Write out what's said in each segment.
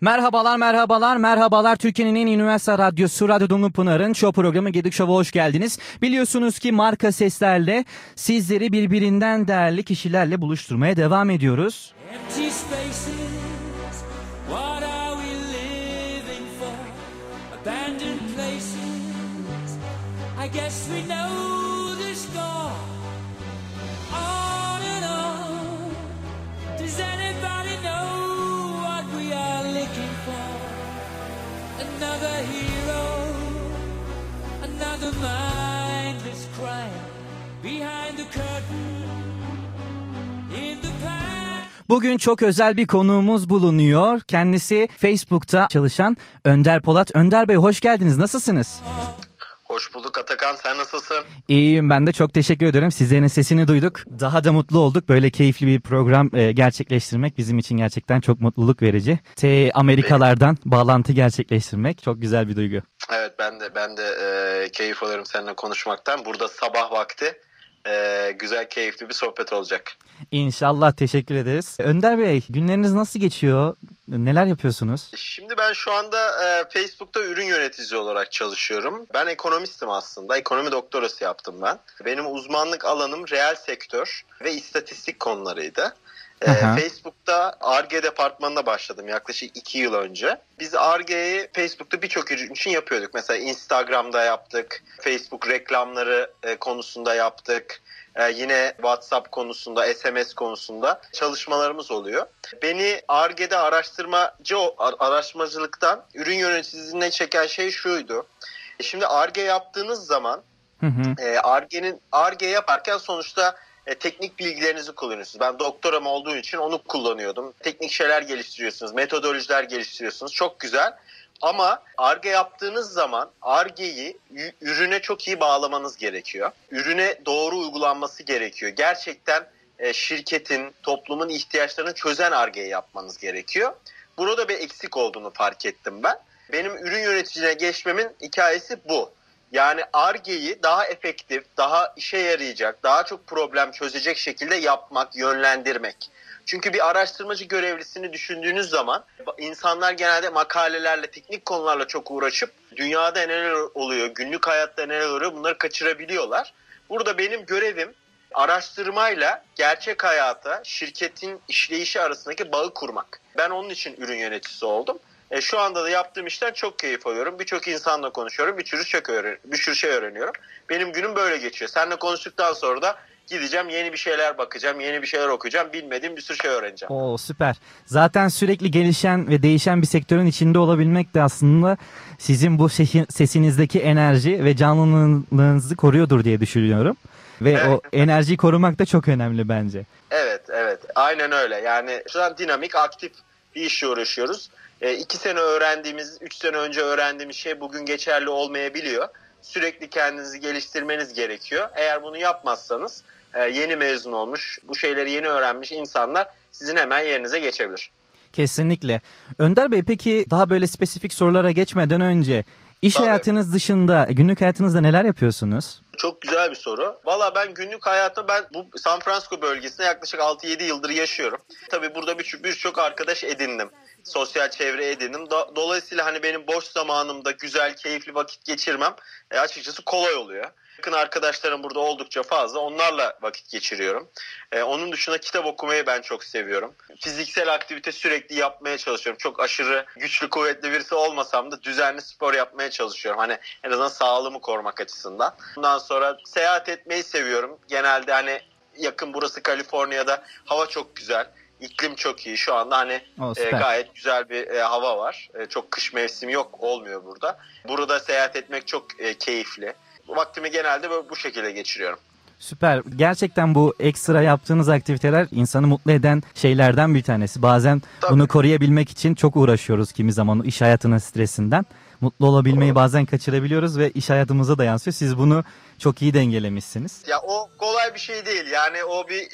Merhabalar. Türkiye'nin en üniversite radyosu Radyo Dumlupınar'ın show programı Gidik Şov'a hoş geldiniz. Biliyorsunuz ki marka seslerle sizleri birbirinden değerli kişilerle buluşturmaya devam ediyoruz. Another hero, another mindless crime behind the curtain in the past. Bugün çok özel bir konuğumuz bulunuyor. Kendisi Facebook'ta çalışan Önder Polat. Önder Bey hoş geldiniz. Nasılsınız? Hoş bulduk Atakan. Sen nasılsın? İyiyim ben de. Çok teşekkür ederim. Sizlerin sesini duyduk. Daha da mutlu olduk. Böyle keyifli bir program gerçekleştirmek bizim için gerçekten çok mutluluk verici. Amerikalardan bağlantı gerçekleştirmek çok güzel bir duygu. Evet ben de keyif alırım seninle konuşmaktan. Burada sabah vakti güzel keyifli bir sohbet olacak. İnşallah, teşekkür ederiz. Önder Bey, günleriniz nasıl geçiyor? Neler yapıyorsunuz? Şimdi ben şu anda Facebook'ta ürün yöneticisi olarak çalışıyorum. Ben ekonomistim aslında. Ekonomi doktorası yaptım ben. Benim uzmanlık alanım reel sektör ve istatistik konularıydı. Facebook'ta ARGE departmanına başladım yaklaşık 2 yıl önce. Biz ARGE'yi Facebook'ta birçok ürün için yapıyorduk. Mesela Instagram'da yaptık, Facebook reklamları konusunda yaptık. Yine WhatsApp konusunda, SMS konusunda çalışmalarımız oluyor. Beni ARGE'de araştırmacılıktan ürün yöneticiliğine çeken şey şuydu. Şimdi ARGE yaptığınız zaman, ARGE yaparken sonuçta teknik bilgilerinizi kullanıyorsunuz. Ben doktoram olduğu için onu kullanıyordum. Teknik şeyler geliştiriyorsunuz, metodolojiler geliştiriyorsunuz. Çok güzel. Ama ARGE yaptığınız zaman ARGE'yi ürüne çok iyi bağlamanız gerekiyor. Ürüne doğru uygulanması gerekiyor. Gerçekten şirketin, toplumun ihtiyaçlarını çözen ARGE'yi yapmanız gerekiyor. Burada bir eksik olduğunu fark ettim ben. Benim ürün yöneticiliğine geçmemin hikayesi bu. Yani ARGE'yi daha efektif, daha işe yarayacak, daha çok problem çözecek şekilde yapmak, yönlendirmek. Çünkü bir araştırmacı görevlisini düşündüğünüz zaman insanlar genelde makalelerle, teknik konularla çok uğraşıp dünyada neler oluyor, günlük hayatta neler oluyor bunları kaçırabiliyorlar. Burada benim görevim araştırmayla gerçek hayata, şirketin işleyişi arasındaki bağı kurmak. Ben onun için ürün yöneticisi oldum. Şu anda da yaptığım işten çok keyif alıyorum. Birçok insanla konuşuyorum, bir sürü şey öğreniyorum. Benim günüm böyle geçiyor. Seninle konuştuktan sonra da gideceğim, yeni bir şeyler bakacağım, yeni bir şeyler okuyacağım, bilmediğim bir sürü şey öğreneceğim. Oo, süper. Zaten sürekli gelişen ve değişen bir sektörün içinde olabilmek de aslında sizin bu sesinizdeki enerji ve canlılığınızı koruyordur diye düşünüyorum. Ve evet, o enerjiyi korumak da çok önemli bence. Evet. Aynen öyle. Yani şu an dinamik, aktif bir işle uğraşıyoruz. 2 sene öğrendiğimiz, 3 sene önce öğrendiğimiz şey bugün geçerli olmayabiliyor. Sürekli kendinizi geliştirmeniz gerekiyor. Eğer bunu yapmazsanız yeni mezun olmuş, bu şeyleri yeni öğrenmiş insanlar sizin hemen yerinize geçebilir. Kesinlikle. Önder Bey, peki daha böyle spesifik sorulara geçmeden önce iş hayatınız dışında günlük hayatınızda neler yapıyorsunuz? Çok güzel bir soru. Valla ben günlük hayatta bu San Francisco bölgesinde yaklaşık 6-7 yıldır yaşıyorum. Tabii burada birçok arkadaş edindim. Sosyal çevre edindim. Dolayısıyla hani benim boş zamanımda güzel, keyifli vakit geçirmem açıkçası kolay oluyor. Yakın arkadaşlarım burada oldukça fazla. Onlarla vakit geçiriyorum. Onun dışında kitap okumayı ben çok seviyorum. Fiziksel aktivite sürekli yapmaya çalışıyorum. Çok aşırı güçlü, kuvvetli birisi olmasam da düzenli spor yapmaya çalışıyorum. Hani en azından sağlığımı korumak açısından. Bundan sonra seyahat etmeyi seviyorum. Genelde hani yakın, burası Kaliforniya'da hava çok güzel. İklim çok iyi. Şu anda hani gayet güzel bir hava var. Çok kış mevsimi olmuyor burada. Burada seyahat etmek çok keyifli. Vaktimi genelde bu şekilde geçiriyorum. Süper. Gerçekten bu ekstra yaptığınız aktiviteler insanı mutlu eden şeylerden bir tanesi. Bazen bunu koruyabilmek için çok uğraşıyoruz kimi zaman iş hayatının stresinden. Mutlu olabilmeyi bazen kaçırabiliyoruz ve iş hayatımıza da yansıyor. Siz bunu çok iyi dengelemişsiniz. Ya o kolay bir şey değil. Yani o bir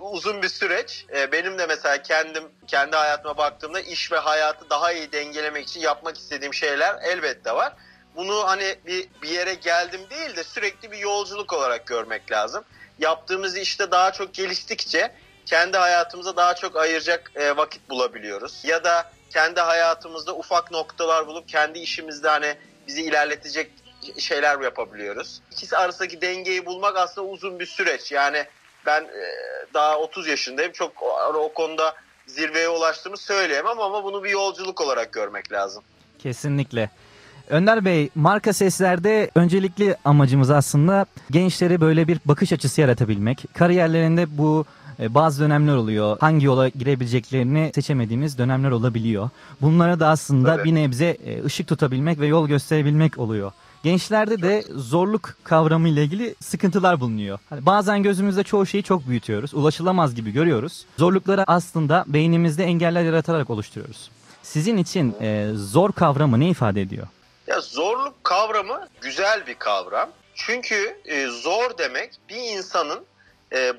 uzun bir süreç. Benim de mesela kendi hayatıma baktığımda iş ve hayatı daha iyi dengelemek için yapmak istediğim şeyler elbette var. Bunu hani bir yere geldim değil de sürekli bir yolculuk olarak görmek lazım. yaptığımız işte daha çok geliştikçe kendi hayatımıza daha çok ayıracak vakit bulabiliyoruz. Ya da kendi hayatımızda ufak noktalar bulup kendi işimizde hani bizi ilerletecek şeyler yapabiliyoruz. İkisi arasındaki dengeyi bulmak aslında uzun bir süreç. Yani ben daha 30 yaşındayım. Çok o konuda zirveye ulaştığımı söyleyemem ama bunu bir yolculuk olarak görmek lazım. Kesinlikle. Önder Bey, marka seslerde öncelikli amacımız aslında gençlere böyle bir bakış açısı yaratabilmek. Kariyerlerinde bu bazı dönemler oluyor. Hangi yola girebileceklerini seçemediğimiz dönemler olabiliyor. Bunlara da aslında evet, bir nebze ışık tutabilmek ve yol gösterebilmek oluyor. Gençlerde de zorluk kavramı ile ilgili sıkıntılar bulunuyor. Hani bazen gözümüzde çoğu şeyi çok büyütüyoruz, ulaşılamaz gibi görüyoruz. Zorlukları aslında beynimizde engeller yaratarak oluşturuyoruz. Sizin için zor kavramı ne ifade ediyor? Ya zorluk kavramı güzel bir kavram. Çünkü zor demek bir insanın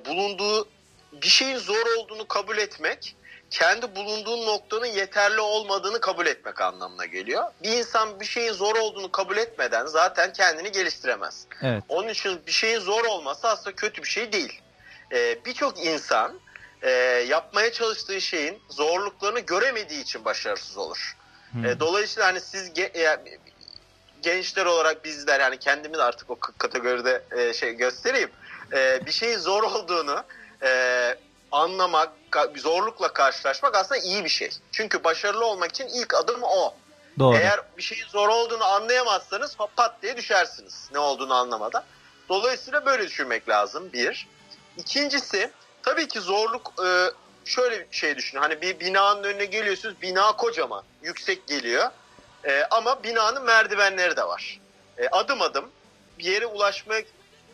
bulunduğu bir şeyin zor olduğunu kabul etmek, kendi bulunduğun noktanın yeterli olmadığını kabul etmek anlamına geliyor. Bir insan bir şeyin zor olduğunu kabul etmeden zaten kendini geliştiremez. Evet. Onun için bir şeyin zor olması aslında kötü bir şey değil. Birçok insan yapmaya çalıştığı şeyin zorluklarını göremediği için başarısız olur. Dolayısıyla hani siz gençler olarak bizler, yani kendimi de artık o kategoride göstereyim. Bir şeyin zor olduğunu anlamak, zorlukla karşılaşmak aslında iyi bir şey. Çünkü başarılı olmak için ilk adım o. Doğru. Eğer bir şeyin zor olduğunu anlayamazsanız pat diye düşersiniz ne olduğunu anlamadan. Dolayısıyla böyle düşünmek lazım bir. İkincisi tabii ki zorluk, şöyle bir şey düşünün. Hani bir binanın önüne geliyorsunuz, bina kocaman, yüksek geliyor. Ama binanın merdivenleri de var. Adım adım bir yere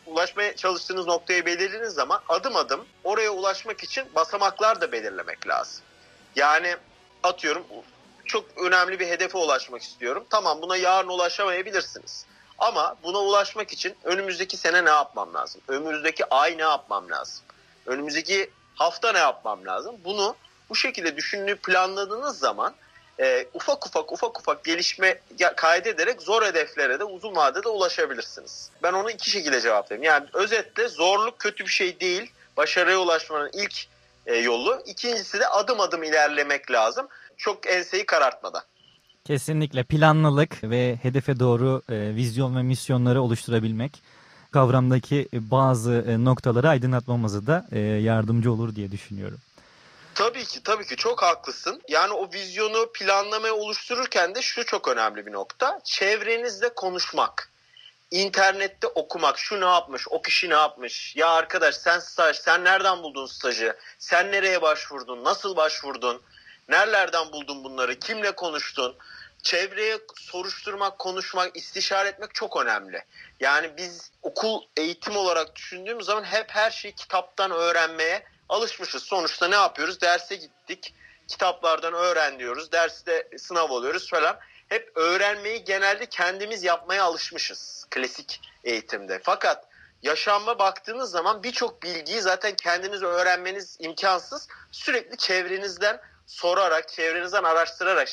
ulaşmaya çalıştığınız noktayı belirlediğiniz zaman adım adım oraya ulaşmak için basamaklar da belirlemek lazım. Yani atıyorum çok önemli bir hedefe ulaşmak istiyorum. Tamam, buna yarın ulaşamayabilirsiniz. Ama buna ulaşmak için önümüzdeki sene ne yapmam lazım? Önümüzdeki ay ne yapmam lazım? Önümüzdeki hafta ne yapmam lazım? Bunu bu şekilde düşünüp planladığınız zaman ufak ufak gelişme kaydederek zor hedeflere de uzun vadede ulaşabilirsiniz. Ben onu iki şekilde cevaplayayım. Yani özetle zorluk kötü bir şey değil. Başarıya ulaşmanın ilk yolu. İkincisi de adım adım ilerlemek lazım. Çok enseyi karartmadan. Kesinlikle planlılık ve hedefe doğru vizyon ve misyonları oluşturabilmek kavramdaki bazı noktaları aydınlatmamızı da yardımcı olur diye düşünüyorum. Tabii ki çok haklısın. Yani o vizyonu, planlamayı oluştururken de şu çok önemli bir nokta. Çevrenizle konuşmak, internette okumak, şu ne yapmış, o kişi ne yapmış, ya arkadaş sen staj, sen nereden buldun stajı, sen nereye başvurdun, nasıl başvurdun, nerelerden buldun bunları, kimle konuştun? Çevreye soruşturmak, konuşmak, istişare etmek çok önemli. Yani biz okul eğitim olarak düşündüğümüz zaman hep her şeyi kitaptan öğrenmeye alışmışız. Sonuçta ne yapıyoruz? Derse gittik, kitaplardan öğren diyoruz, derste sınav oluyoruz falan. Hep öğrenmeyi genelde kendimiz yapmaya alışmışız klasik eğitimde. Fakat yaşama baktığınız zaman birçok bilgiyi zaten kendiniz öğrenmeniz imkansız. Sürekli çevrenizden sorarak, çevrenizden araştırarak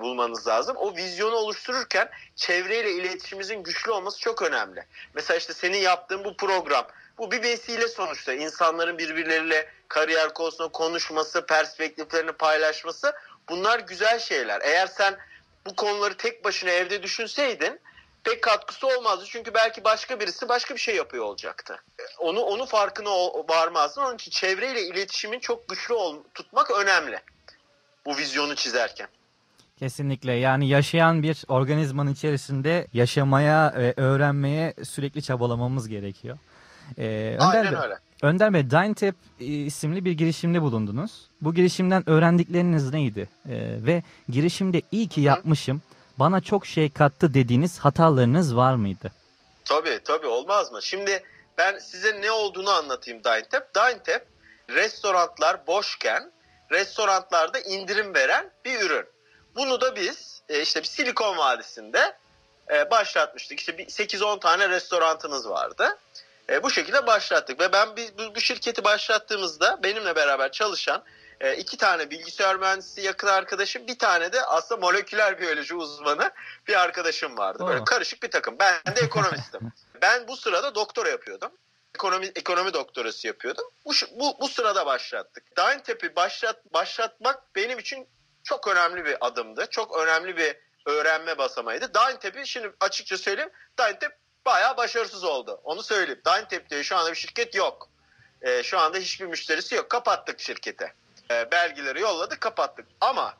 bulmanız lazım. O vizyonu oluştururken çevreyle iletişimimizin güçlü olması çok önemli. Mesela işte senin yaptığın bu program, bu bir vesile sonuçta. İnsanların birbirleriyle kariyer konusunda konuşması, perspektiflerini paylaşması, bunlar güzel şeyler. Eğer sen bu konuları tek başına evde düşünseydin pek katkısı olmazdı. Çünkü belki başka birisi başka bir şey yapıyor olacaktı. Onu farkına varmazdın. Onun için çevreyle iletişimin çok güçlü tutmak önemli bu vizyonu çizerken. Kesinlikle, yani yaşayan bir organizmanın içerisinde yaşamaya ve öğrenmeye sürekli çabalamamız gerekiyor. Önder Bey, DineTap isimli bir girişimde bulundunuz. Bu girişimden öğrendikleriniz neydi? Ve girişimde iyi ki yapmışım, bana çok şey kattı dediğiniz hatalarınız var mıydı? Tabii, olmaz mı? Şimdi ben size ne olduğunu anlatayım DineTap. DineTap, restoranlar boşken restoranlarda indirim veren bir ürün. Bunu da biz işte bir Silikon Vadisi'nde başlatmıştık. İşte 8-10 tane restorantımız vardı. Bu şekilde başlattık ve ben bu şirketi başlattığımızda benimle beraber çalışan 2 tane bilgisayar mühendisi yakın arkadaşım, bir tane de aslında moleküler biyoloji uzmanı bir arkadaşım vardı. Böyle karışık bir takım. Ben de ekonomistim. Ben bu sırada doktora yapıyordum. ekonomi doktorası yapıyordum. Bu sırada başlattık. DineTap'i başlatmak benim için çok önemli bir adımdı. Çok önemli bir öğrenme basamaydı. DineTap'i şimdi açıkça söyleyeyim. DineTap bayağı başarısız oldu. Onu söyleyeyim. DineTap diye şu anda bir şirket yok. Şu anda hiçbir müşterisi yok. Kapattık şirketi. Belgeleri yolladık, kapattık. Ama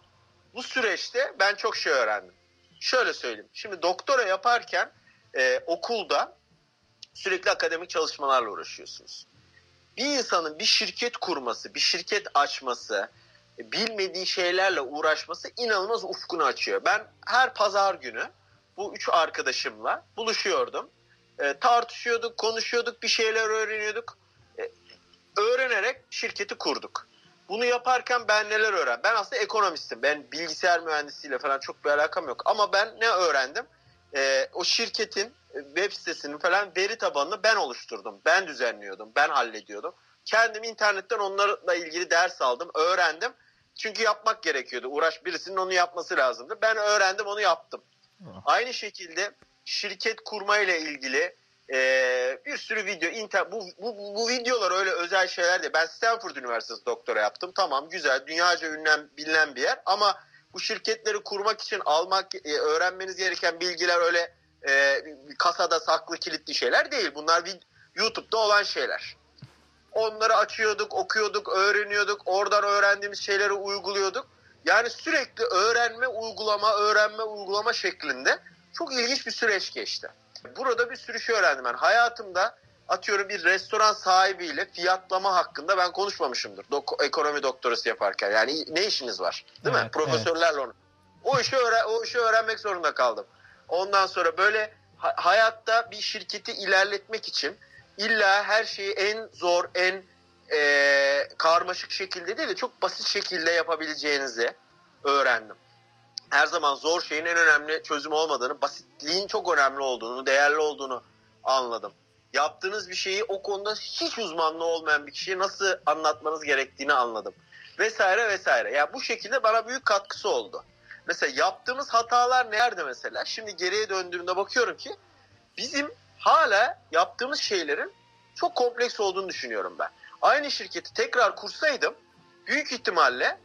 bu süreçte ben çok şey öğrendim. Şöyle söyleyeyim. Şimdi doktora yaparken okulda sürekli akademik çalışmalarla uğraşıyorsunuz. Bir insanın bir şirket kurması, bir şirket açması, bilmediği şeylerle uğraşması inanılmaz ufkunu açıyor. Ben her pazar günü bu üç arkadaşımla buluşuyordum. Tartışıyorduk, konuşuyorduk, bir şeyler öğreniyorduk. Öğrenerek şirketi kurduk. Bunu yaparken ben neler öğrendim? Ben aslında ekonomistim. Ben bilgisayar mühendisiyle falan çok bir alakam yok. Ama ben ne öğrendim? O şirketin web sitesinin falan veri tabanını ben oluşturdum. Ben düzenliyordum. Ben hallediyordum. Kendim internetten onlarla ilgili ders aldım. Öğrendim. Çünkü yapmak gerekiyordu. Birisinin onu yapması lazımdı. Ben öğrendim, onu yaptım. Aynı şekilde şirket kurmayla ilgili bir sürü video, bu videolar öyle özel şeyler değil. Ben Stanford Üniversitesi doktora yaptım. Tamam, güzel, dünyaca bilinen bir yer ama bu şirketleri kurmak için öğrenmeniz gereken bilgiler öyle kasada saklı, kilitli şeyler değil. Bunlar YouTube'da olan şeyler. Onları açıyorduk, okuyorduk, öğreniyorduk. Oradan öğrendiğimiz şeyleri uyguluyorduk. Yani sürekli öğrenme, uygulama şeklinde çok ilginç bir süreç geçti. Burada bir sürü şey öğrendim ben. Hayatımda atıyorum bir restoran sahibiyle fiyatlama hakkında ben konuşmamışımdır. Ekonomi doktorası yaparken. Yani ne işiniz var? Değil mi? Evet, profesörlerle evet. O işi öğrenmek zorunda kaldım. Ondan sonra böyle hayatta bir şirketi ilerletmek için illa her şeyi en zor, en karmaşık şekilde değil de çok basit şekilde yapabileceğinizi öğrendim. Her zaman zor şeyin en önemli çözümü olmadığını, basitliğin çok önemli olduğunu, değerli olduğunu anladım. Yaptığınız bir şeyi o konuda hiç uzmanlığı olmayan bir kişiye nasıl anlatmanız gerektiğini anladım. Vesaire vesaire. Yani bu şekilde bana büyük katkısı oldu. Mesela yaptığımız hatalar nerede mesela? Şimdi geriye döndüğümde bakıyorum ki bizim hala yaptığımız şeylerin çok kompleks olduğunu düşünüyorum ben. Aynı şirketi tekrar kursaydım büyük ihtimalle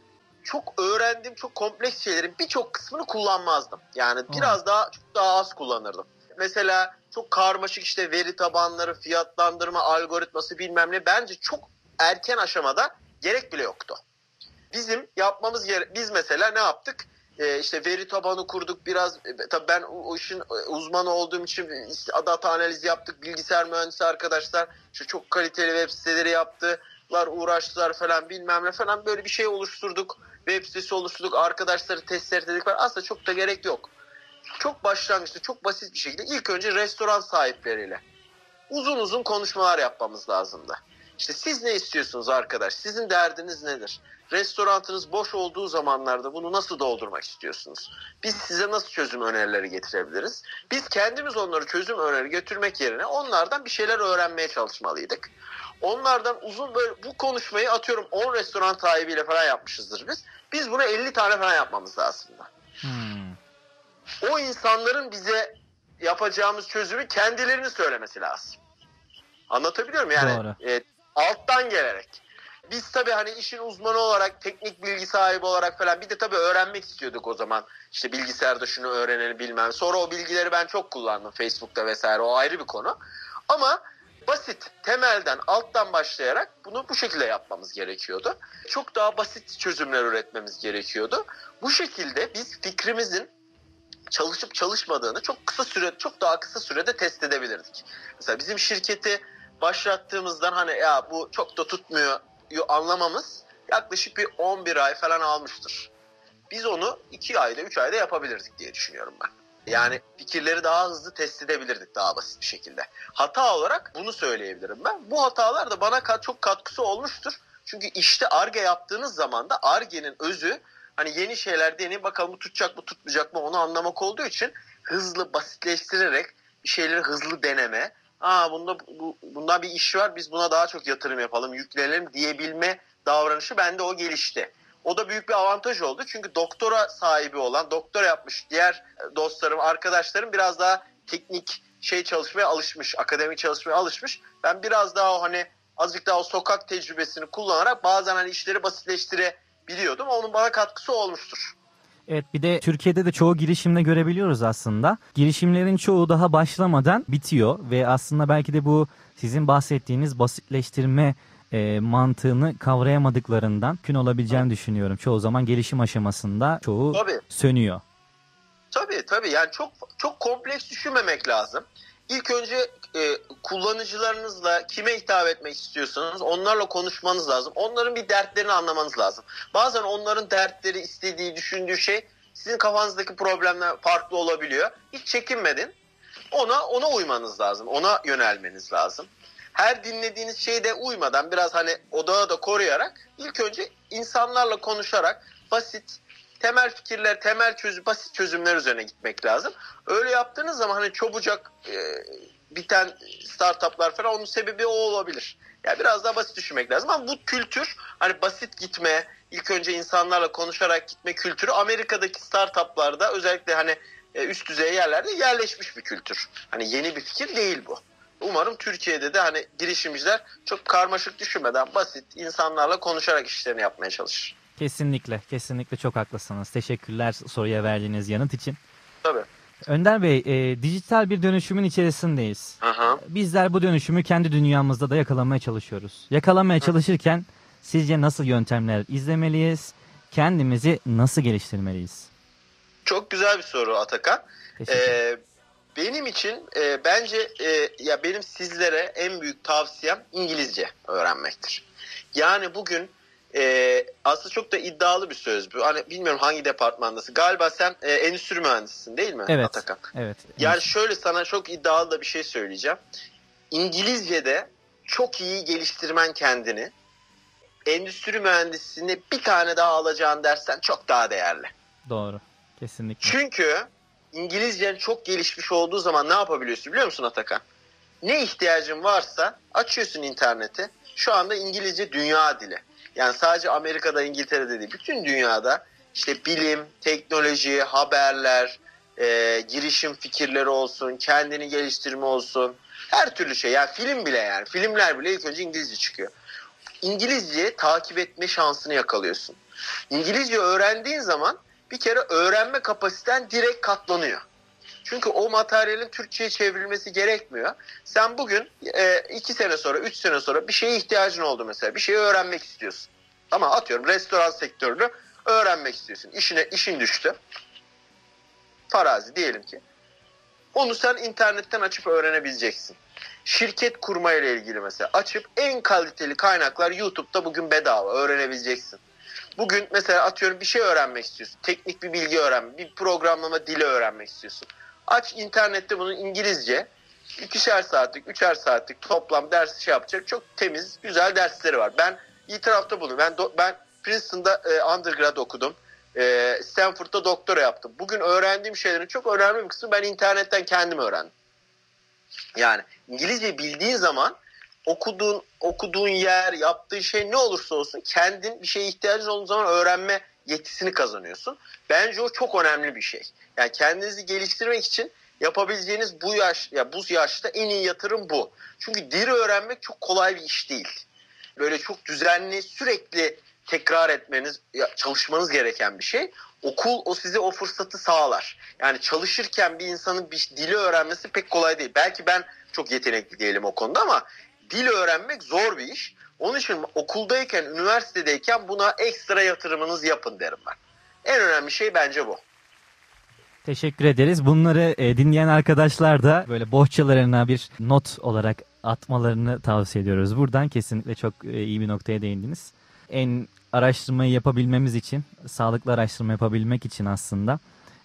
çok öğrendiğim, çok kompleks şeylerin birçok kısmını kullanmazdım. Yani biraz daha az kullanırdım. Mesela çok karmaşık işte veri tabanları, fiyatlandırma algoritması bilmem ne bence çok erken aşamada gerek bile yoktu. Bizim biz mesela ne yaptık? İşte veri tabanı kurduk biraz. Tabii ben o işin uzmanı olduğum için data analizi yaptık. Bilgisayar mühendisi arkadaşlar çok kaliteli web siteleri yaptılar, uğraştılar falan bilmem ne falan. Böyle bir şey oluşturduk. Web sitesi oluşturduk. Arkadaşları testler dedik falan. Aslında çok da gerek yok. Çok başlangıçta çok basit bir şekilde ilk önce restoran sahipleriyle uzun konuşmalar yapmamız lazımdı. İşte siz ne istiyorsunuz arkadaş? Sizin derdiniz nedir? Restorantınız boş olduğu zamanlarda bunu nasıl doldurmak istiyorsunuz? Biz size nasıl çözüm önerileri getirebiliriz? Biz kendimiz onları çözüm öneri götürmek yerine onlardan bir şeyler öğrenmeye çalışmalıydık. Onlardan uzun böyle bu konuşmayı atıyorum 10 restoran sahibiyle falan yapmışızdır biz. Biz bunu 50 tane falan yapmamız lazım. O insanların bize yapacağımız çözümü kendilerini söylemesi lazım. Anlatabiliyor muyum? Yani alttan gelerek. Biz tabii hani işin uzmanı olarak, teknik bilgi sahibi olarak falan bir de tabii öğrenmek istiyorduk o zaman. İşte bilgisayarda şunu öğrenelim bilmem. Sonra o bilgileri ben çok kullandım Facebook'ta vesaire, o ayrı bir konu. Ama basit, temelden, alttan başlayarak bunu bu şekilde yapmamız gerekiyordu. Çok daha basit çözümler üretmemiz gerekiyordu. Bu şekilde biz fikrimizin çalışıp çalışmadığını çok daha kısa sürede test edebilirdik. Mesela bizim şirketi başlattığımızdan hani ya bu çok da tutmuyor anlamamız yaklaşık bir 11 ay falan almıştır. Biz onu 2 ayda 3 ayda yapabilirdik diye düşünüyorum ben. Yani fikirleri daha hızlı test edebilirdik daha basit bir şekilde. Hata olarak bunu söyleyebilirim ben. Bu hatalar da bana çok katkısı olmuştur. Çünkü işte ARGE yaptığınız zaman da ARGE'nin özü hani yeni şeyler deneyim bakalım bu tutacak mı tutmayacak mı onu anlamak olduğu için hızlı basitleştirerek bir şeyleri hızlı deneme. Bundan bir iş var biz buna daha çok yatırım yapalım yüklenelim diyebilme davranışı bende o gelişti. O da büyük bir avantaj oldu çünkü doktora sahibi olan doktora yapmış diğer dostlarım arkadaşlarım biraz daha teknik şey çalışmaya alışmış, akademik çalışmaya alışmış. Ben biraz daha hani azıcık daha o sokak tecrübesini kullanarak bazen hani işleri basitleştirebiliyordum. Onun bana katkısı olmuştur. Evet, bir de Türkiye'de de çoğu girişimde görebiliyoruz aslında. Girişimlerin çoğu daha başlamadan bitiyor ve aslında belki de bu sizin bahsettiğiniz basitleştirme mantığını kavrayamadıklarından kün olabileceğini düşünüyorum. Çoğu zaman gelişim aşamasında çoğu sönüyor. Tabii. Yani çok kompleks düşünmemek lazım. İlk önce kullanıcılarınızla kime hitap etmek istiyorsanız onlarla konuşmanız lazım. Onların bir dertlerini anlamanız lazım. Bazen onların dertleri, istediği, düşündüğü şey sizin kafanızdaki problemler farklı olabiliyor. Hiç çekinmedin. Ona uymanız lazım. Ona yönelmeniz lazım. Her dinlediğiniz şeyde uymadan biraz hani odağı da koruyarak ilk önce insanlarla konuşarak basit temel fikirler, basit çözümler üzerine gitmek lazım. Öyle yaptığınız zaman hani çabucak biten startuplar falan, onun sebebi o olabilir. Yani biraz daha basit düşünmek lazım ama bu kültür hani basit gitme, ilk önce insanlarla konuşarak gitme kültürü Amerika'daki startuplarda özellikle hani üst düzey yerlerde yerleşmiş bir kültür. Hani yeni bir fikir değil bu. Umarım Türkiye'de de hani girişimciler çok karmaşık düşünmeden basit insanlarla konuşarak işlerini yapmaya çalışır. Kesinlikle çok haklısınız. Teşekkürler soruya verdiğiniz yanıt için. Tabii. Önder Bey, dijital bir dönüşümün içerisindeyiz. Aha. Bizler bu dönüşümü kendi dünyamızda da yakalamaya çalışıyoruz. Yakalamaya çalışırken sizce nasıl yöntemler izlemeliyiz? Kendimizi nasıl geliştirmeliyiz? Çok güzel bir soru Atakan. Benim için bence benim sizlere en büyük tavsiyem İngilizce öğrenmektir. Yani bugün aslında çok da iddialı bir söz bu. Hani bilmiyorum hangi departmandasın. Galiba sen endüstri mühendisisin değil mi? Evet, Atakan? Evet. Yani şöyle sana çok iddialı da bir şey söyleyeceğim. İngilizce'de çok iyi geliştirmen kendini. Endüstri mühendisliğine bir tane daha alacağın dersten çok daha değerli. Doğru. Kesinlikle. Çünkü İngilizcen çok gelişmiş olduğu zaman ne yapabiliyorsun biliyor musun Atakan? Ne ihtiyacın varsa açıyorsun interneti. Şu anda İngilizce dünya dili. Yani sadece Amerika'da, İngiltere'de değil, bütün dünyada işte bilim, teknoloji, haberler, girişim fikirleri olsun, kendini geliştirme olsun, her türlü şey. Yani film bile yani, filmler bile ilk önce İngilizce çıkıyor. İngilizceyi takip etme şansını yakalıyorsun. İngilizce öğrendiğin zaman bir kere öğrenme kapasiten direkt katlanıyor. Çünkü o materyalin Türkçe'ye çevrilmesi gerekmiyor. Sen bugün 2 sene sonra, 3 sene sonra bir şeye ihtiyacın oldu mesela. Bir şeyi öğrenmek istiyorsun. Ama atıyorum restoran sektörünü öğrenmek istiyorsun. İşin düştü. Farazi diyelim ki. Onu sen internetten açıp öğrenebileceksin. Şirket kurmayla ilgili mesela. Açıp en kaliteli kaynaklar YouTube'da bugün bedava öğrenebileceksin. Bugün mesela atıyorum bir şey öğrenmek istiyorsun. Teknik bir bilgi öğrenmek, bir programlama dili öğrenmek istiyorsun. Aç internette bunun İngilizce 2'şer saatlik, 3'er saatlik toplam ders şey yapacak. Çok temiz, güzel dersleri var. Ben itirafta bulundum. Ben Princeton'da undergrad okudum. Stanford'da doktora yaptım. Bugün öğrendiğim şeylerin çok önemli bir kısmı ben internetten kendim öğrendim. Yani İngilizce bildiğin zaman okuduğun yer, yaptığın şey ne olursa olsun kendin bir şeye ihtiyacın olduğu zaman öğrenme yetisini kazanıyorsun. Bence o çok önemli bir şey. Yani kendinizi geliştirmek için yapabileceğiniz bu yaşta en iyi yatırım bu. Çünkü dil öğrenmek çok kolay bir iş değil. Böyle çok düzenli, sürekli tekrar etmeniz, çalışmanız gereken bir şey. Okul size o fırsatı sağlar. Yani çalışırken bir insanın bir dili öğrenmesi pek kolay değil. Belki ben çok yetenekli diyelim o konuda ama dil öğrenmek zor bir iş. Onun için okuldayken, üniversitedeyken buna ekstra yatırımınızı yapın derim ben. En önemli şey bence bu. Teşekkür ederiz. Bunları dinleyen arkadaşlar da böyle bohçalarına bir not olarak atmalarını tavsiye ediyoruz. Buradan kesinlikle çok iyi bir noktaya değindiniz. Araştırmayı yapabilmemiz için, sağlıklı araştırma yapabilmek için aslında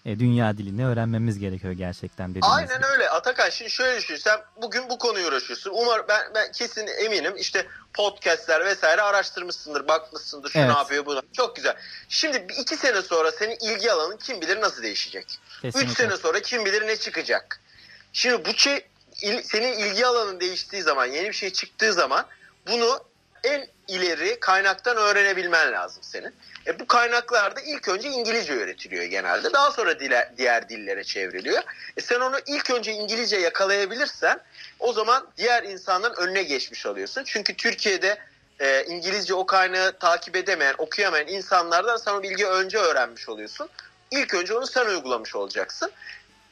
dünya dilini öğrenmemiz gerekiyor gerçekten. Aynen öyle Atakan. Şimdi şöyle düşün, sen bugün bu konuyu uğraşıyorsun. Umarım ben kesin eminim işte podcastler vesaire araştırmışsındır, bakmışsındır, şu ne yapıyor bunu. Çok güzel. Şimdi 2 sene sonra senin ilgi alanın kim bilir nasıl değişecek. Kesinlikle. 3 sene sonra kim bilir ne çıkacak. Şimdi bu şey senin ilgi alanın değiştiği zaman, yeni bir şey çıktığı zaman bunu en ileri kaynaktan öğrenebilmen lazım senin. Bu kaynaklarda ilk önce İngilizce öğretiliyor genelde. Daha sonra diğer dillere çevriliyor. Sen onu ilk önce İngilizce yakalayabilirsen o zaman diğer insanların önüne geçmiş oluyorsun. Çünkü Türkiye'de İngilizce o kaynağı takip edemeyen, okuyamayan insanlardan sen o bilgiyi önce öğrenmiş oluyorsun. İlk önce onu sen uygulamış olacaksın.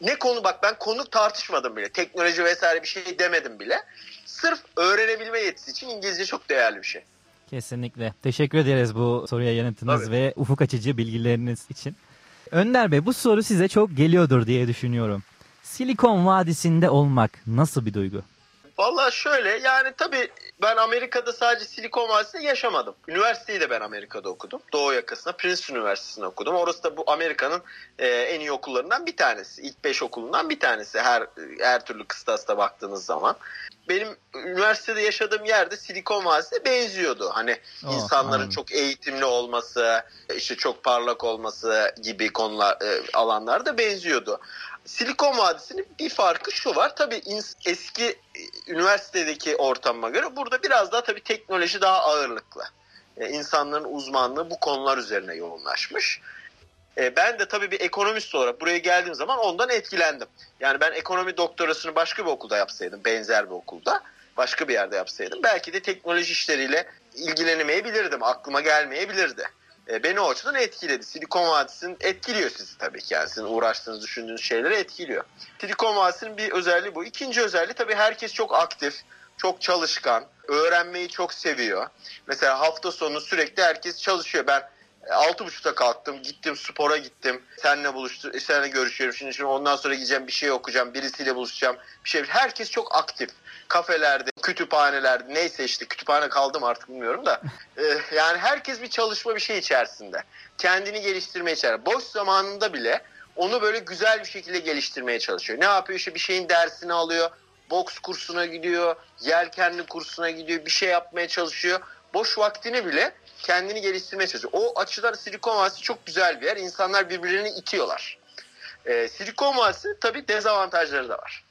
Ne konu, bak ben konu tartışmadım bile. Teknoloji vesaire bir şey demedim bile. Sırf öğrenebilme yetisi için İngilizce çok değerli bir şey. Kesinlikle. Teşekkür ederiz bu soruya yanıtınız tabii ve ufuk açıcı bilgileriniz için. Önder Bey, bu soru size çok geliyordur diye düşünüyorum. Silikon Vadisi'nde olmak nasıl bir duygu? Vallahi şöyle, yani tabii ben Amerika'da sadece Silikon Vadisi'nde yaşamadım. Üniversiteyi de ben Amerika'da okudum. Doğu yakasında Princeton Üniversitesi'nde okudum. Orası da bu Amerika'nın en iyi okullarından bir tanesi. İlk 5 okulundan bir tanesi her türlü kıstasta baktığınız zaman. Benim üniversitede yaşadığım yerde Silikon Vadisi'ne benziyordu. Hani insanların çok eğitimli olması, işte çok parlak olması gibi konular, alanlarda benziyordu. Silikon Vadisi'nin bir farkı şu var. Tabii eski üniversitedeki ortama göre burada biraz daha tabii teknoloji daha ağırlıklı. İnsanların uzmanlığı bu konular üzerine yoğunlaşmış. Ben de tabii bir ekonomist olarak buraya geldiğim zaman ondan etkilendim. Yani ben ekonomi doktorasını başka bir okulda yapsaydım, benzer bir okulda, başka bir yerde yapsaydım, belki de teknoloji işleriyle ilgilenemeyebilirdim, aklıma gelmeyebilirdi. Beni o açıdan etkiledi. Silikon Vadisi'nin etkiliyor sizi tabii ki. Yani sizin uğraştığınız, düşündüğünüz şeyleri etkiliyor. Silikon Vadisi'nin bir özelliği bu. İkinci özelliği tabii herkes çok aktif, çok çalışkan, öğrenmeyi çok seviyor. Mesela hafta sonu sürekli herkes çalışıyor. Ben 6.30'da kalktım, gittim spora gittim. Seninle buluştum, seninle görüşüyorum. Şimdi ondan sonra gideceğim, bir şey okuyacağım, birisiyle buluşacağım. Bir şey. Herkes çok aktif. Kafelerde, kütüphanelerde, neyse işte kütüphane kaldım artık bilmiyorum da. Yani herkes bir çalışma, bir şey içerisinde. Kendini geliştirmeye çalışıyor. Boş zamanında bile onu böyle güzel bir şekilde geliştirmeye çalışıyor. Ne yapıyor? İşte bir şeyin dersini alıyor. Boks kursuna gidiyor. Yelkenli kursuna gidiyor. Bir şey yapmaya çalışıyor. Boş vaktini bile kendini geliştirmeye çalışıyor. O açıdan Silikon Vadisi çok güzel bir yer. İnsanlar birbirlerini itiyorlar. Silikon Vadisi tabii dezavantajları da var.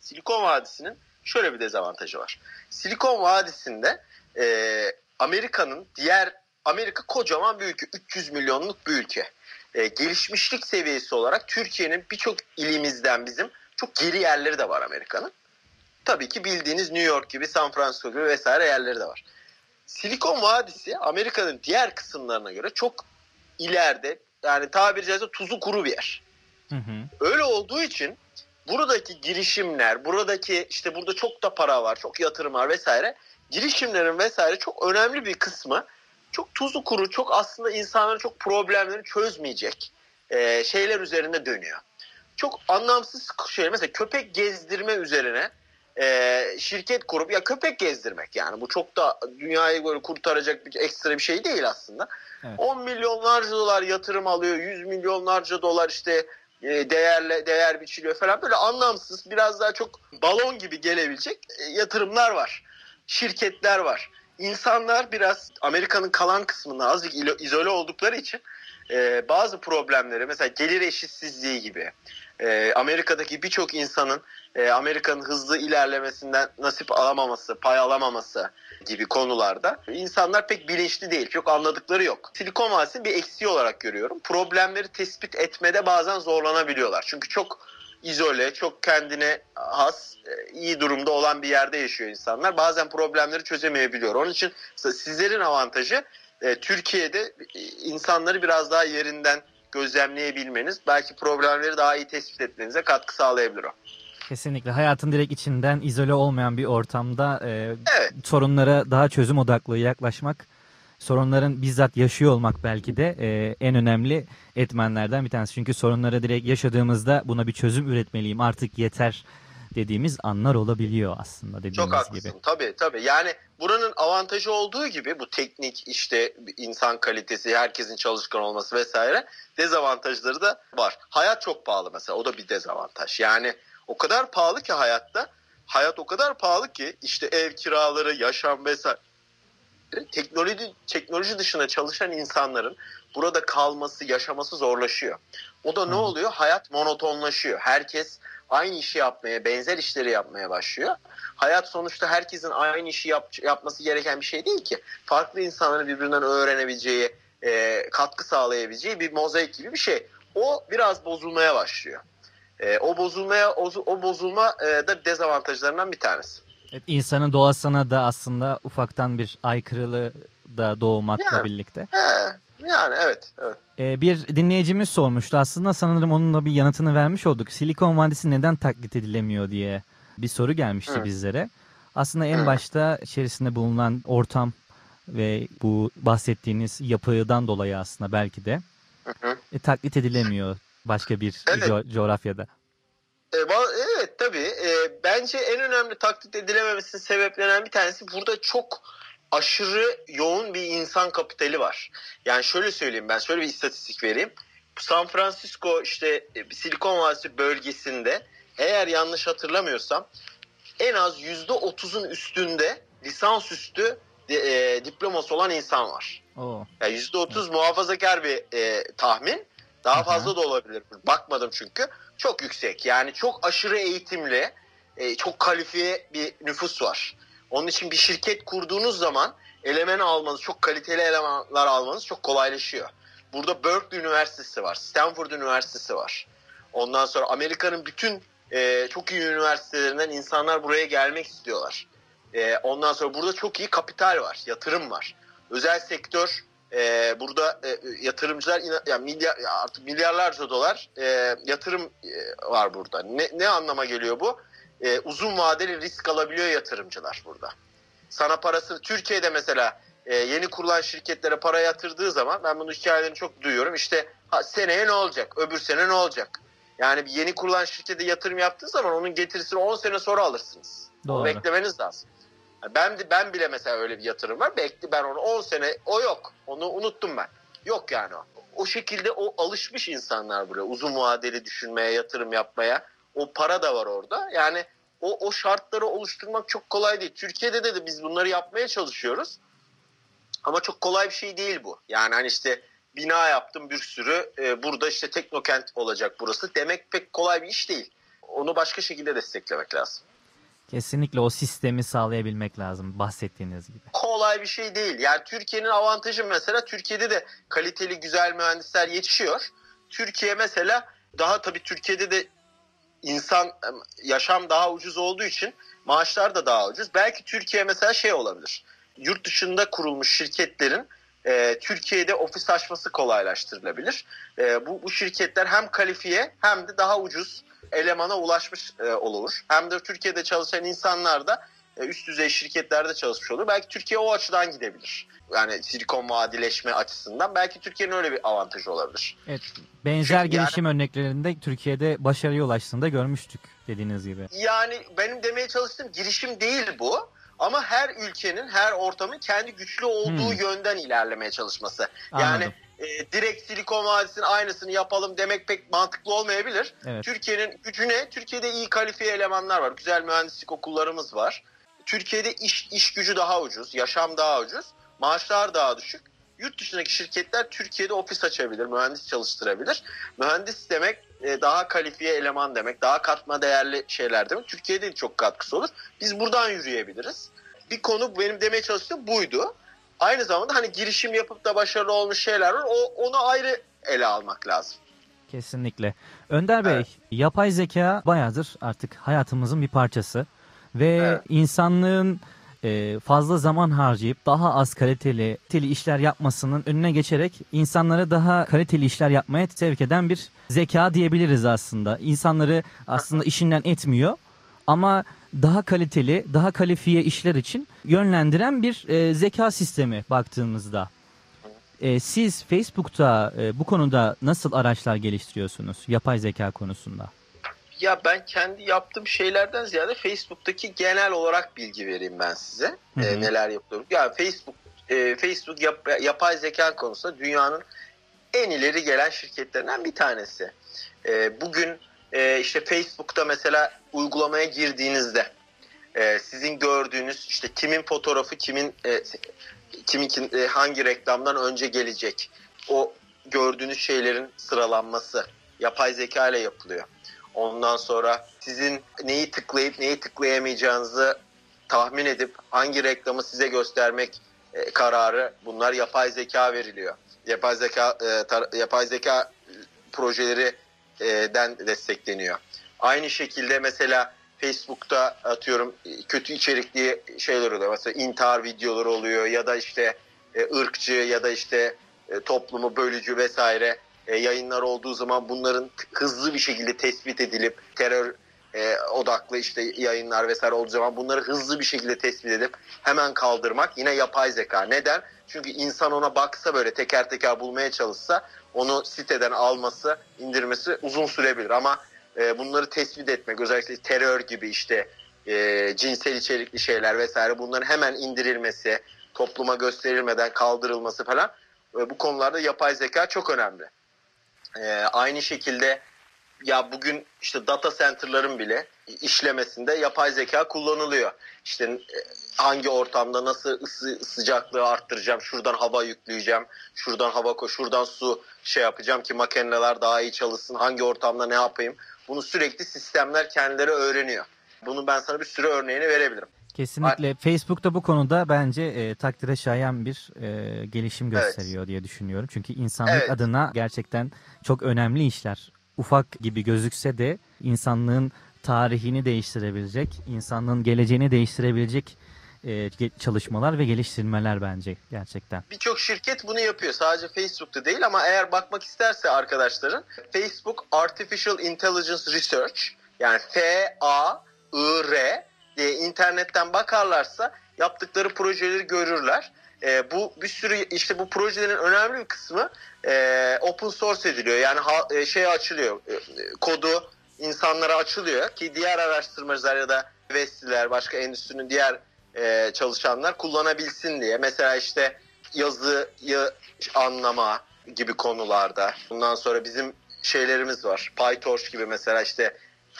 Silikon Vadisi'nin şöyle bir dezavantajı var. Silikon Vadisi'nde Amerika kocaman bir ülke. 300 milyonluk bir ülke. Gelişmişlik seviyesi olarak Türkiye'nin birçok ilimizden bizim çok geri yerleri de var Amerika'nın. Tabii ki bildiğiniz New York gibi, San Francisco gibi vesaire yerleri de var. Silikon Vadisi Amerika'nın diğer kısımlarına göre çok ileride, yani tabiri caizse tuzu kuru bir yer. Hı hı. Öyle olduğu için buradaki girişimler, buradaki işte burada çok da para var, çok yatırım var vesaire. Girişimlerin vesaire çok önemli bir kısmı çok tuzu kuru, çok aslında insanların çok problemlerini çözmeyecek şeyler üzerinde dönüyor. Çok anlamsız şey, mesela köpek gezdirme üzerine şirket kurup, ya köpek gezdirmek, yani bu çok da dünyayı böyle kurtaracak bir ekstra bir şey değil aslında. Evet. 10 milyonlarca dolar yatırım alıyor, 100 milyonlarca dolar işte değer biçiliyor falan, böyle anlamsız, biraz daha çok balon gibi gelebilecek yatırımlar var, şirketler var. İnsanlar biraz Amerika'nın kalan kısmında azıcık izole oldukları için bazı problemleri, mesela gelir eşitsizliği gibi, Amerika'daki birçok insanın Amerika'nın hızlı ilerlemesinden nasip alamaması, pay alamaması gibi konularda insanlar pek bilinçli değil, çok anladıkları yok. Silikon Vadisi'nin bir eksiği olarak görüyorum. Problemleri tespit etmede bazen zorlanabiliyorlar. Çünkü çok izole, çok kendine has, iyi durumda olan bir yerde yaşıyor insanlar. Bazen problemleri çözemeyebiliyor. Onun için sizlerin avantajı Türkiye'de insanları biraz daha yerinden gözlemleyebilmeniz, belki problemleri daha iyi tespit etmenize katkı sağlayabilir o. Kesinlikle. Hayatın direkt içinden izole olmayan bir ortamda evet, sorunlara daha çözüm odaklı yaklaşmak, sorunların bizzat yaşıyor olmak belki de en önemli etmenlerden bir tanesi. Çünkü sorunlara direkt yaşadığımızda buna bir çözüm üretmeliyim, artık yeter dediğimiz anlar olabiliyor aslında dediğimiz gibi. Çok haklısın. Gibi. Tabii. Yani buranın avantajı olduğu gibi bu teknik, işte insan kalitesi, herkesin çalışkan olması vesaire, dezavantajları da var. Hayat çok pahalı mesela, o da bir dezavantaj. Yani o kadar pahalı ki hayat o kadar pahalı ki işte ev kiraları, yaşam vesaire teknoloji dışında çalışan insanların burada kalması, yaşaması zorlaşıyor. O da ne oluyor? Hayat monotonlaşıyor. Herkes aynı işi yapmaya, benzer işleri yapmaya başlıyor. Hayat sonuçta herkesin aynı işi yapması gereken bir şey değil ki. Farklı insanların birbirinden öğrenebileceği, katkı sağlayabileceği bir mozaik gibi bir şey. O biraz bozulmaya başlıyor. O bozulma da dezavantajlarından bir tanesi. İnsanın doğasına da aslında ufaktan bir aykırılığı da doğmakla birlikte. Yani evet. Bir dinleyicimiz sormuştu. Aslında sanırım onun da bir yanıtını vermiş olduk. Silikon Vadisi neden taklit edilemiyor diye bir soru gelmişti bizlere. Aslında en başta içerisinde bulunan ortam ve bu bahsettiğiniz yapıdan dolayı aslında belki de taklit edilemiyor başka bir coğrafyada. Evet tabii. Bence en önemli taklit edilememesinin sebeplerinden bir tanesi, burada çok aşırı yoğun bir insan kapitali var. Yani şöyle söyleyeyim, ben şöyle bir istatistik vereyim. San Francisco işte Silikon Vadisi bölgesinde, eğer yanlış hatırlamıyorsam, en az %30'un üstünde lisansüstü diploması olan insan var. Yani %30 muhafazakar bir tahmin. Daha fazla da olabilir. Bakmadım çünkü. Çok yüksek. Yani çok aşırı eğitimli, çok kalifiye bir nüfus var. Onun için bir şirket kurduğunuz zaman eleman almanız, çok kaliteli elemanlar almanız çok kolaylaşıyor. Burada Berkeley Üniversitesi var, Stanford Üniversitesi var. Ondan sonra Amerika'nın bütün çok iyi üniversitelerinden insanlar buraya gelmek istiyorlar. Ondan sonra burada çok iyi kapital var, yatırım var. Özel sektör, burada yatırımcılar, yani milyarlarca dolar yatırım var burada. Ne anlama geliyor bu? Uzun vadeli risk alabiliyor yatırımcılar burada. Sana parasını, Türkiye'de mesela yeni kurulan şirketlere para yatırdığı zaman, ben bunun hikayelerini çok duyuyorum. İşte seneye ne olacak? Öbür sene ne olacak? Yani bir yeni kurulan şirkete yatırım yaptığı zaman onun getirisini 10 sene sonra alırsınız. Doğru. Beklemeniz lazım. Ben bile mesela öyle bir yatırım var. Ben onu 10 sene, o yok. Onu unuttum ben. Yok yani o. O şekilde o alışmış insanlar buraya. Uzun vadeli düşünmeye, yatırım yapmaya. O para da var orada. Yani o şartları oluşturmak çok kolay değil. Türkiye'de de biz bunları yapmaya çalışıyoruz. Ama çok kolay bir şey değil bu. Yani hani işte bina yaptım bir sürü. Burada işte teknokent olacak burası. Demek pek kolay bir iş değil. Onu başka şekilde desteklemek lazım. Kesinlikle o sistemi sağlayabilmek lazım, bahsettiğiniz gibi. Kolay bir şey değil. Yani Türkiye'nin avantajı mesela, Türkiye'de de kaliteli güzel mühendisler yetişiyor. Türkiye mesela daha, tabii Türkiye'de de yaşam daha ucuz olduğu için maaşlar da daha ucuz. Belki Türkiye mesela şey olabilir. Yurt dışında kurulmuş şirketlerin Türkiye'de ofis açması kolaylaştırılabilir. Bu şirketler hem kalifiye hem de daha ucuz elemana ulaşmış olur. Hem de Türkiye'de çalışan insanlar da üst düzey şirketlerde çalışmış olur. Belki Türkiye o açıdan gidebilir. Yani Silikon Vadileşme açısından belki Türkiye'nin öyle bir avantajı olabilir. Evet, benzer gelişim örneklerinde Türkiye'de başarıya ulaştığını da görmüştük dediğiniz gibi. Yani benim demeye çalıştığım girişim değil bu. Ama her ülkenin, her ortamın kendi güçlü olduğu yönden ilerlemeye çalışması. Anladım. Yani direkt Silikon Vadisi'nin aynısını yapalım demek pek mantıklı olmayabilir. Evet. Türkiye'nin gücüne, Türkiye'de iyi kalifiye elemanlar var. Güzel mühendislik okullarımız var. Türkiye'de iş gücü daha ucuz, yaşam daha ucuz, maaşlar daha düşük. Yurt dışındaki şirketler Türkiye'de ofis açabilir, mühendis çalıştırabilir. Mühendis demek daha kalifiye eleman demek, daha katma değerli şeyler demek. Türkiye'de çok katkısı olur. Biz buradan yürüyebiliriz. Bir konu benim demeye çalıştığım buydu. Aynı zamanda hani girişim yapıp da başarılı olmuş şeyler var. Onu ayrı ele almak lazım. Kesinlikle. Önder Bey, yapay zeka bayağıdır artık hayatımızın bir parçası. Ve insanlığın fazla zaman harcayıp daha az kaliteli işler yapmasının önüne geçerek insanlara daha kaliteli işler yapmaya sevk eden bir zeka diyebiliriz aslında. İnsanları aslında işinden etmiyor ama daha kaliteli, daha kalifiye işler için yönlendiren bir zeka sistemi baktığımızda. Siz Facebook'ta bu konuda nasıl araçlar geliştiriyorsunuz yapay zeka konusunda? Ya ben kendi yaptığım şeylerden ziyade Facebook'taki genel olarak bilgi vereyim ben size. Neler yapıyorum. Yani Facebook yapay zeka konusunda dünyanın en ileri gelen şirketlerinden bir tanesi. Bugün işte Facebook'ta mesela uygulamaya girdiğinizde sizin gördüğünüz işte kimin fotoğrafı, kimin kimin hangi reklamdan önce gelecek, o gördüğünüz şeylerin sıralanması yapay zeka ile yapılıyor. Ondan sonra sizin neyi tıklayıp neyi tıklayamayacağınızı tahmin edip hangi reklamı size göstermek kararı, bunlar yapay zeka veriliyor. Yapay zeka projeleri den destekleniyor. Aynı şekilde mesela Facebook'ta atıyorum kötü içerikli şeyler oluyor. Mesela intihar videoları oluyor ya da işte ırkçı ya da işte toplumu bölücü vesaire yayınlar olduğu zaman bunların hızlı bir şekilde tespit edilip terör odaklı işte yayınlar vesaire olduğu zaman bunları hızlı bir şekilde tespit edip hemen kaldırmak yine yapay zeka. Neden? Çünkü insan ona baksa, böyle teker teker bulmaya çalışsa, onu siteden alması, indirmesi uzun sürebilir ama bunları tespit etmek, özellikle terör gibi işte cinsel içerikli şeyler vesaire, bunların hemen indirilmesi, topluma gösterilmeden kaldırılması falan, bu konularda yapay zeka çok önemli. Aynı şekilde ya bugün işte data center'ların bile işlemesinde yapay zeka kullanılıyor. İşte hangi ortamda nasıl sıcaklığı arttıracağım, şuradan hava yükleyeceğim, şuradan hava şuradan su şey yapacağım ki makineler daha iyi çalışsın, hangi ortamda ne yapayım. Bunu sürekli sistemler kendileri öğreniyor. Bunun ben sana bir sürü örneğini verebilirim. Kesinlikle. Facebook'ta bu konuda bence takdire şayan bir gelişim gösteriyor, evet, diye düşünüyorum. Çünkü insanlık adına gerçekten çok önemli işler. Ufak gibi gözükse de insanlığın tarihini değiştirebilecek, insanlığın geleceğini değiştirebilecek çalışmalar ve geliştirmeler bence gerçekten. Birçok şirket bunu yapıyor. Sadece Facebook'ta değil ama eğer bakmak isterse arkadaşların, Facebook Artificial Intelligence Research, yani FAIR diye internetten bakarlarsa yaptıkları projeleri görürler. Bu bir sürü işte, bu projelerin önemli bir kısmı open source ediliyor. Yani açılıyor. Kodu insanlara açılıyor ki diğer araştırmacılar ya da vestiler, başka endüstrinin diğer çalışanlar kullanabilsin diye. Mesela işte yazıyı anlama gibi konularda. Bundan sonra bizim şeylerimiz var. PyTorch gibi mesela işte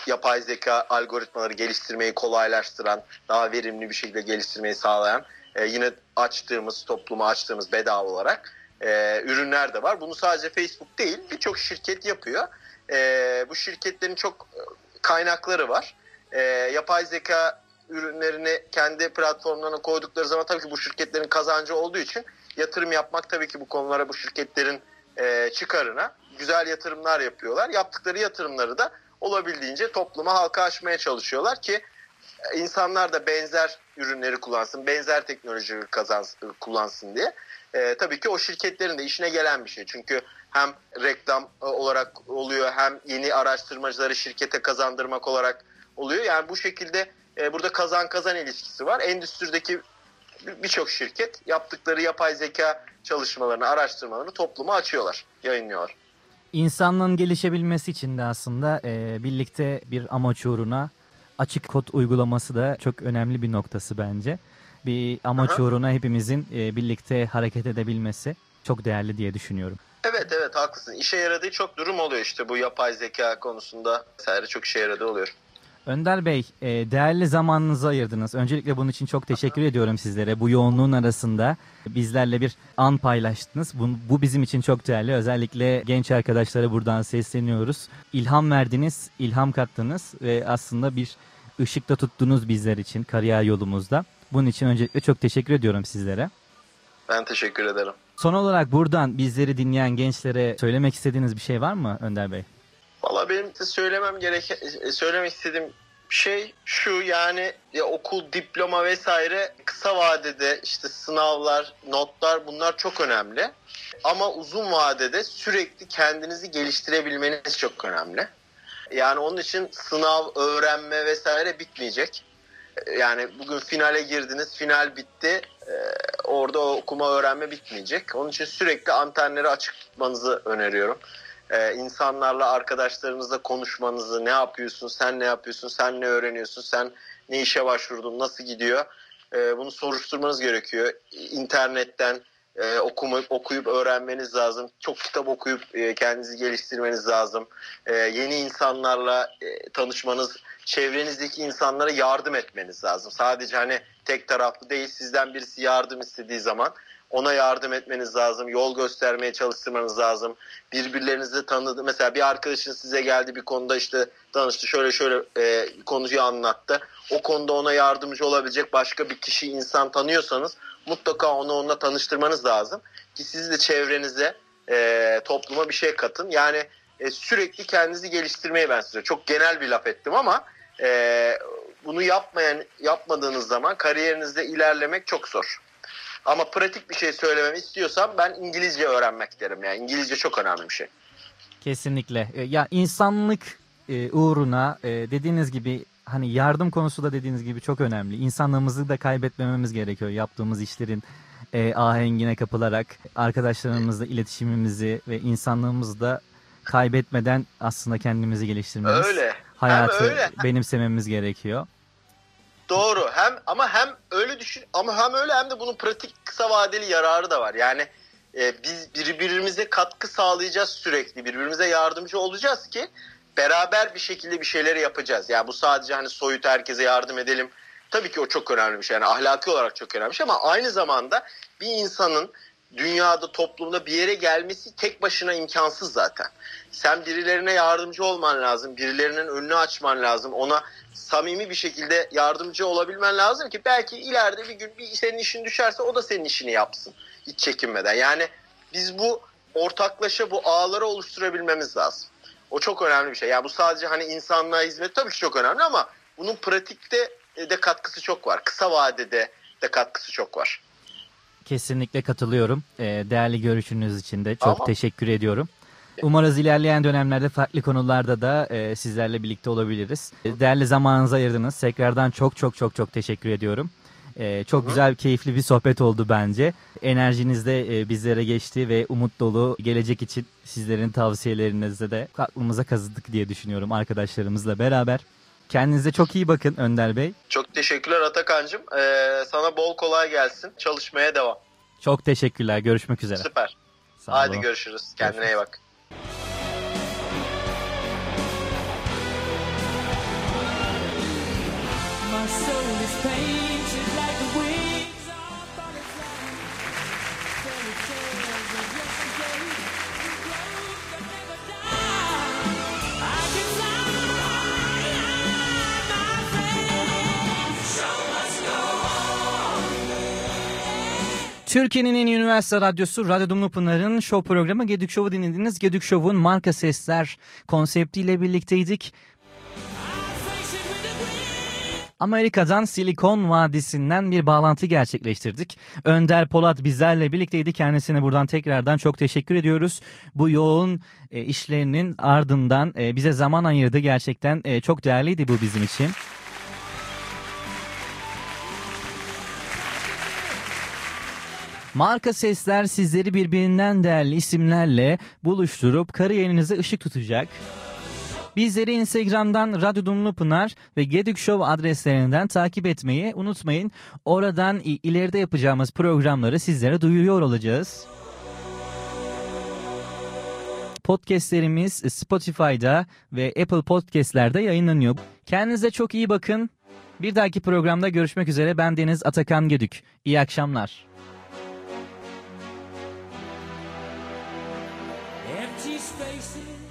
yapay zeka algoritmaları geliştirmeyi kolaylaştıran, daha verimli bir şekilde geliştirmeyi sağlayan, yine topluma açtığımız bedava olarak ürünler de var. Bunu sadece Facebook değil, birçok şirket yapıyor. Bu şirketlerin çok kaynakları var. Yapay zeka ürünlerini kendi platformlarına koydukları zaman tabii ki bu şirketlerin kazancı olduğu için yatırım yapmak tabii ki bu konulara, bu şirketlerin çıkarına güzel yatırımlar yapıyorlar. Yaptıkları yatırımları da olabildiğince topluma, halka açmaya çalışıyorlar ki insanlar da benzer ürünleri kullansın, benzer teknolojileri kullansın diye. Tabii ki o şirketlerin de işine gelen bir şey. Çünkü hem reklam olarak oluyor, hem yeni araştırmacıları şirkete kazandırmak olarak oluyor. Yani bu şekilde burada kazan ilişkisi var. Endüstrideki birçok şirket yaptıkları yapay zeka çalışmalarını, araştırmalarını topluma açıyorlar, yayınlıyorlar. İnsanlığın gelişebilmesi için de aslında birlikte bir amaç uğruna açık kod uygulaması da çok önemli bir noktası bence. Bir amaç uğruna hepimizin birlikte hareket edebilmesi çok değerli diye düşünüyorum. Evet, haklısın. İşe yaradığı çok durum oluyor işte, bu yapay zeka konusunda vesaire çok işe yaradığı oluyor. Önder Bey, değerli zamanınızı ayırdınız. Öncelikle bunun için çok teşekkür ediyorum sizlere. Bu yoğunluğun arasında bizlerle bir an paylaştınız. Bu bizim için çok değerli. Özellikle genç arkadaşlara buradan sesleniyoruz. İlham verdiniz, ilham kattınız ve aslında bir ışıkta tuttunuz bizler için kariyer yolumuzda. Bunun için öncelikle çok teşekkür ediyorum sizlere. Ben teşekkür ederim. Son olarak buradan bizleri dinleyen gençlere söylemek istediğiniz bir şey var mı Önder Bey? Valla benim de söylemek istediğim şey şu, yani ya okul, diploma vesaire kısa vadede işte sınavlar, notlar, bunlar çok önemli. Ama uzun vadede sürekli kendinizi geliştirebilmeniz çok önemli. Yani onun için sınav, öğrenme vesaire bitmeyecek. Yani bugün finale girdiniz, final bitti. Orada okuma, öğrenme bitmeyecek. Onun için sürekli antenleri açık tutmanızı öneriyorum. İnsanlarla, arkadaşlarınızla konuşmanızı, ne yapıyorsun, sen ne yapıyorsun, sen ne öğreniyorsun, sen ne işe başvurdun, nasıl gidiyor, bunu soruşturmanız gerekiyor. İnternetten, okuyup öğrenmeniz lazım. Çok kitap okuyup kendinizi geliştirmeniz lazım. Yeni insanlarla tanışmanız, çevrenizdeki insanlara yardım etmeniz lazım. Sadece hani tek taraflı değil, sizden birisi yardım istediği zaman ona yardım etmeniz lazım. Yol göstermeye çalıştırmanız lazım. Birbirlerinizi tanıdı. Mesela bir arkadaşın size geldi bir konuda, işte danıştı, şöyle konuyu anlattı. O konuda ona yardımcı olabilecek başka bir kişi, insan tanıyorsanız mutlaka onu onunla tanıştırmanız lazım. Ki siz de çevrenize, topluma bir şey katın. Yani sürekli kendinizi geliştirmeyi, ben size çok genel bir laf ettim ama bunu yapmadığınız zaman kariyerinizde ilerlemek çok zor. Ama pratik bir şey söylememi istiyorsam ben İngilizce öğrenmek derim. Yani İngilizce çok önemli bir şey. Kesinlikle. Ya insanlık uğruna dediğiniz gibi, hani yardım konusu da dediğiniz gibi çok önemli. İnsanlığımızı da kaybetmememiz gerekiyor yaptığımız işlerin ahengine kapılarak. Arkadaşlarımızla iletişimimizi ve insanlığımızı da kaybetmeden aslında kendimizi geliştirmemiz, öyle hayatı öyle benimsememiz gerekiyor. Doğru. Hem öyle hem de bunun pratik kısa vadeli yararı da var. Yani biz birbirimize katkı sağlayacağız sürekli. Birbirimize yardımcı olacağız ki beraber bir şekilde bir şeyleri yapacağız. Yani bu sadece hani soyut herkese yardım edelim. Tabii ki o çok önemli bir şey. Yani ahlaki olarak çok önemli bir şey ama aynı zamanda bir insanın dünyada, toplumda bir yere gelmesi tek başına imkansız zaten. Sen birilerine yardımcı olman lazım, birilerinin önünü açman lazım, ona samimi bir şekilde yardımcı olabilmen lazım ki belki ileride bir gün senin işin düşerse o da senin işini yapsın hiç çekinmeden. Yani biz bu ortaklaşa bu ağları oluşturabilmemiz lazım. O çok önemli bir şey. Yani bu sadece hani insanlığa hizmet tabii ki çok önemli ama bunun pratikte de katkısı çok var. Kısa vadede de katkısı çok var. Kesinlikle katılıyorum. Değerli görüşünüz için de çok teşekkür ediyorum. Umarız ilerleyen dönemlerde farklı konularda da sizlerle birlikte olabiliriz. Değerli zamanınızı ayırdınız. Tekrardan çok teşekkür ediyorum. Çok güzel, keyifli bir sohbet oldu bence. Enerjiniz de bizlere geçti ve umut dolu gelecek için sizlerin tavsiyelerinizle de aklımıza kazıdık diye düşünüyorum arkadaşlarımızla beraber. Kendinize çok iyi bakın Önder Bey. Çok teşekkürler Atakan'cığım. Sana bol kolay gelsin. Çalışmaya devam. Çok teşekkürler. Görüşmek üzere. Süper. Hadi görüşürüz. Kendine iyi bak. Türkiye'nin en iyi üniversite radyosu Radyo Dumlupınar'ın show programı Gidik Şov'u dinlediniz. Gidik Şov'un marka sesler konseptiyle birlikteydik. Amerika'dan, Silikon Vadisi'nden bir bağlantı gerçekleştirdik. Önder Polat bizlerle birlikteydi. Kendisine buradan tekrardan çok teşekkür ediyoruz. Bu yoğun işlerinin ardından bize zaman ayırdı. Gerçekten çok değerliydi bu bizim için. Marka Sesler sizleri birbirinden değerli isimlerle buluşturup kariyerinize ışık tutacak. Bizleri Instagram'dan Radyo Dumlupınar ve Gidik Şov adreslerinden takip etmeyi unutmayın. Oradan ileride yapacağımız programları sizlere duyuruyor olacağız. Podcastlerimiz Spotify'da ve Apple Podcast'lerde yayınlanıyor. Kendinize çok iyi bakın. Bir dahaki programda görüşmek üzere. Ben Deniz Atakan Gedük. İyi akşamlar. Empty spaces.